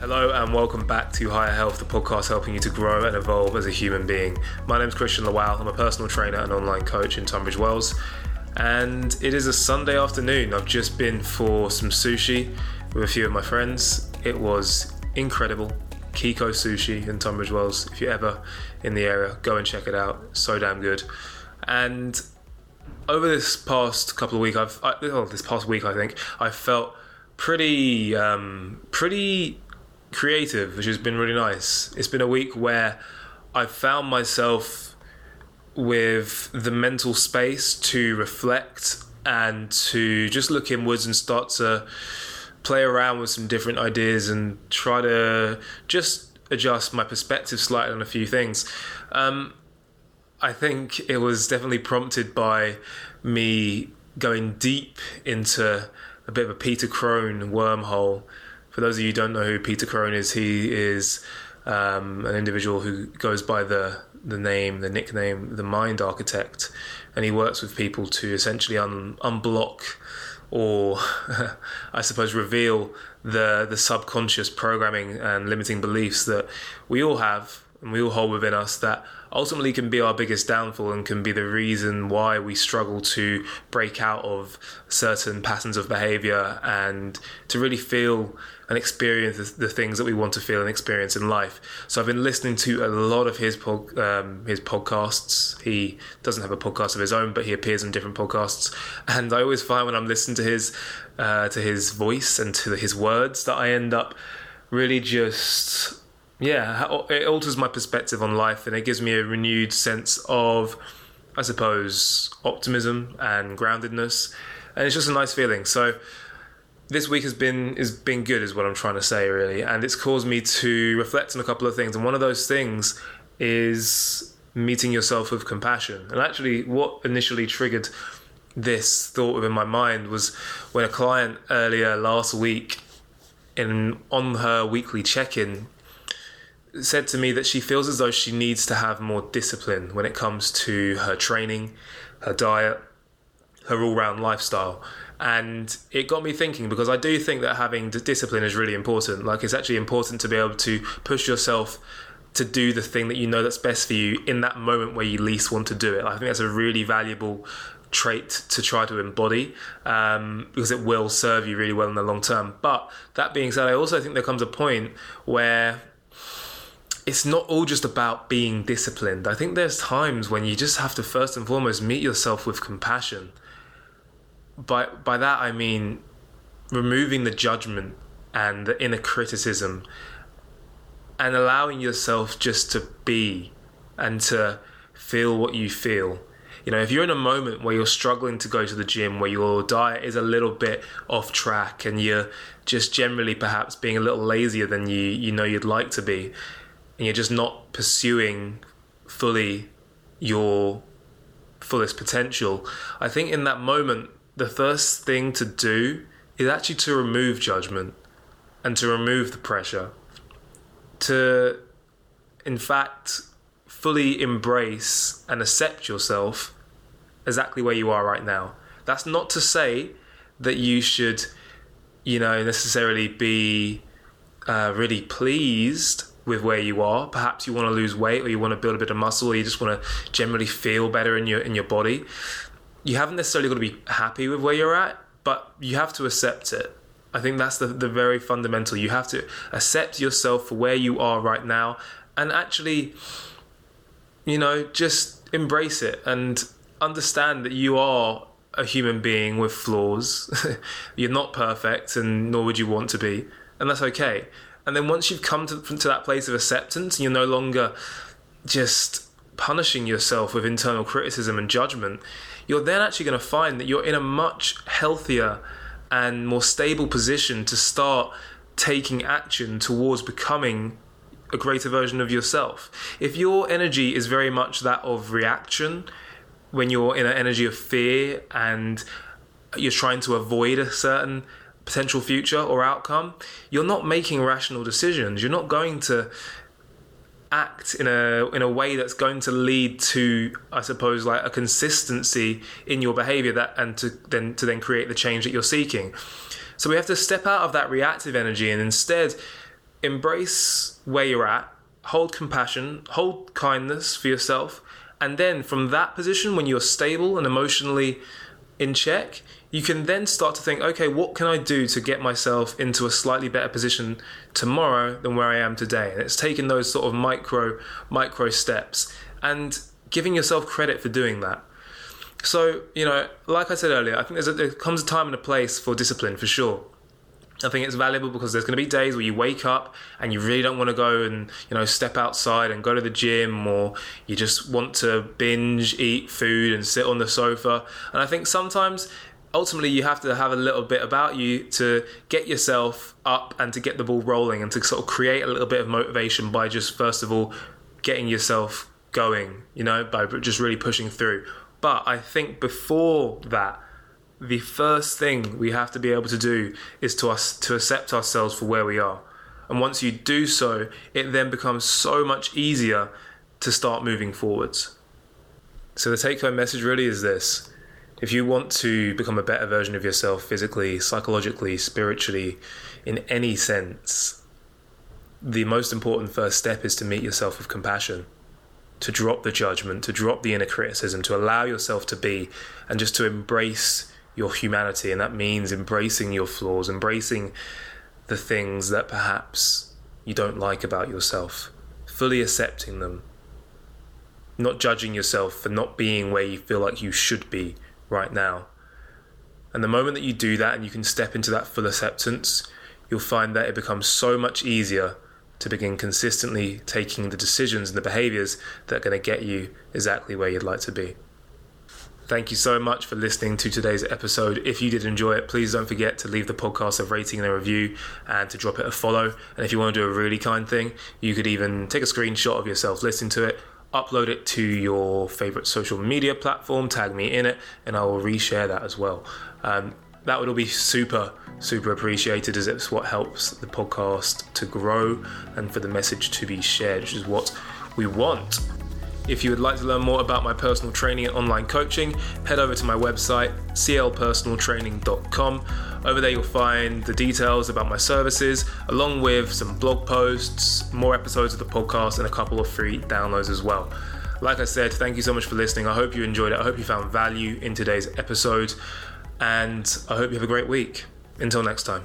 Hello and welcome back to Higher Health, the podcast helping you to grow and evolve as a human being. My name is Christian Lawal. I'm a personal trainer and online coach in Tunbridge Wells. And it is a Sunday afternoon. I've just been for some sushi with a few of my friends. It was incredible. Kiko Sushi in Tunbridge Wells. If you're ever in the area, go and check it out. So damn good. And over this past couple of weeks, I felt pretty creative, which has been really nice. It's been a week where I've found myself with the mental space to reflect and to just look inwards and start to play around with some different ideas and try to just adjust my perspective slightly on a few things. I think it was definitely prompted by me going deep into a bit of a Peter Crone wormhole. For those of you who don't know who Peter Crone is, he is an individual who goes by the nickname, the Mind Architect, and he works with people to essentially unblock or, I suppose, reveal the subconscious programming and limiting beliefs that we all have and we all hold within us that ultimately can be our biggest downfall and can be the reason why we struggle to break out of certain patterns of behavior and to really feel and experience the things that we want to feel and experience in life. So I've been listening to a lot of his podcasts. He doesn't have a podcast of his own, but he appears in different podcasts. And I always find when I'm listening to his voice and to his words that I end up really just... yeah, it alters my perspective on life and it gives me a renewed sense of, I suppose, optimism and groundedness. And it's just a nice feeling. So this week has been good is what I'm trying to say, really. And it's caused me to reflect on a couple of things. And one of those things is meeting yourself with compassion. And actually what initially triggered this thought within my mind was when a client earlier last week on her weekly check-in said to me that she feels as though she needs to have more discipline when it comes to her training, her diet, her all-round lifestyle. And it got me thinking, because I do think that having discipline is really important. Like, it's actually important to be able to push yourself to do the thing that you know that's best for you in that moment where you least want to do it. I think that's a really valuable trait to try to embody because it will serve you really well in the long term. But that being said, I also think there comes a point where it's not all just about being disciplined. I think there's times when you just have to first and foremost meet yourself with compassion. By that I mean removing the judgment and the inner criticism and allowing yourself just to be and to feel what you feel. You know, if you're in a moment where you're struggling to go to the gym, where your diet is a little bit off track and you're just generally perhaps being a little lazier than you know you'd like to be, and you're just not pursuing fully your fullest potential, I think in that moment, the first thing to do is actually to remove judgment and to remove the pressure, to, in fact, fully embrace and accept yourself exactly where you are right now. That's not to say that you should, necessarily be really pleased with where you are. Perhaps you want to lose weight, or you want to build a bit of muscle, or you just want to generally feel better in your body. You haven't necessarily got to be happy with where you're at, but you have to accept it. I think that's the very fundamental. You have to accept yourself for where you are right now and actually, just embrace it and understand that you are a human being with flaws. You're not perfect, and nor would you want to be, and that's okay. And then once you've come to that place of acceptance, you're no longer just punishing yourself with internal criticism and judgment, you're then actually going to find that you're in a much healthier and more stable position to start taking action towards becoming a greater version of yourself. If your energy is very much that of reaction, when you're in an energy of fear and you're trying to avoid a certain potential future or outcome, you're not making rational decisions. You're not going to act in a way that's going to lead to, I suppose, like a consistency in your behavior that and to then create the change that you're seeking. So we have to step out of that reactive energy and instead embrace where you're at, hold compassion, hold kindness for yourself. And then from that position, when you're stable and emotionally in check, you can then start to think, okay, what can I do to get myself into a slightly better position tomorrow than where I am today? And it's taking those sort of micro steps and giving yourself credit for doing that. So, you know, like I said earlier, I think there comes a time and a place for discipline, for sure. I think it's valuable because there's going to be days where you wake up and you really don't want to go and, you know, step outside and go to the gym, or you just want to binge eat food and sit on the sofa. And I think sometimes ultimately you have to have a little bit about you to get yourself up and to get the ball rolling and to sort of create a little bit of motivation by just, first of all, getting yourself going, you know, by just really pushing through. But I think before that, the first thing we have to be able to do is to accept ourselves for where we are. And once you do so, it then becomes so much easier to start moving forwards. So the take-home message really is this. If you want to become a better version of yourself physically, psychologically, spiritually, in any sense, the most important first step is to meet yourself with compassion, to drop the judgment, to drop the inner criticism, to allow yourself to be, and just to embrace your humanity. And that means embracing your flaws, embracing the things that perhaps you don't like about yourself, fully accepting them, not judging yourself for not being where you feel like you should be right now. And the moment that you do that and you can step into that full acceptance, you'll find that it becomes so much easier to begin consistently taking the decisions and the behaviors that are going to get you exactly where you'd like to be. Thank you so much for listening to today's episode. If you did enjoy it, please don't forget to leave the podcast a rating and a review and to drop it a follow. And if you want to do a really kind thing, you could even take a screenshot of yourself listening to it, upload it to your favorite social media platform, tag me in it, and I will reshare that as well. That would all be super, super appreciated, as it's what helps the podcast to grow and for the message to be shared, which is what we want. If you would like to learn more about my personal training and online coaching, head over to my website, clpersonaltraining.com. Over there you'll find the details about my services, along with some blog posts, more episodes of the podcast, and a couple of free downloads as well. Like I said, thank you so much for listening. I hope you enjoyed it. I hope you found value in today's episode. And I hope you have a great week. Until next time.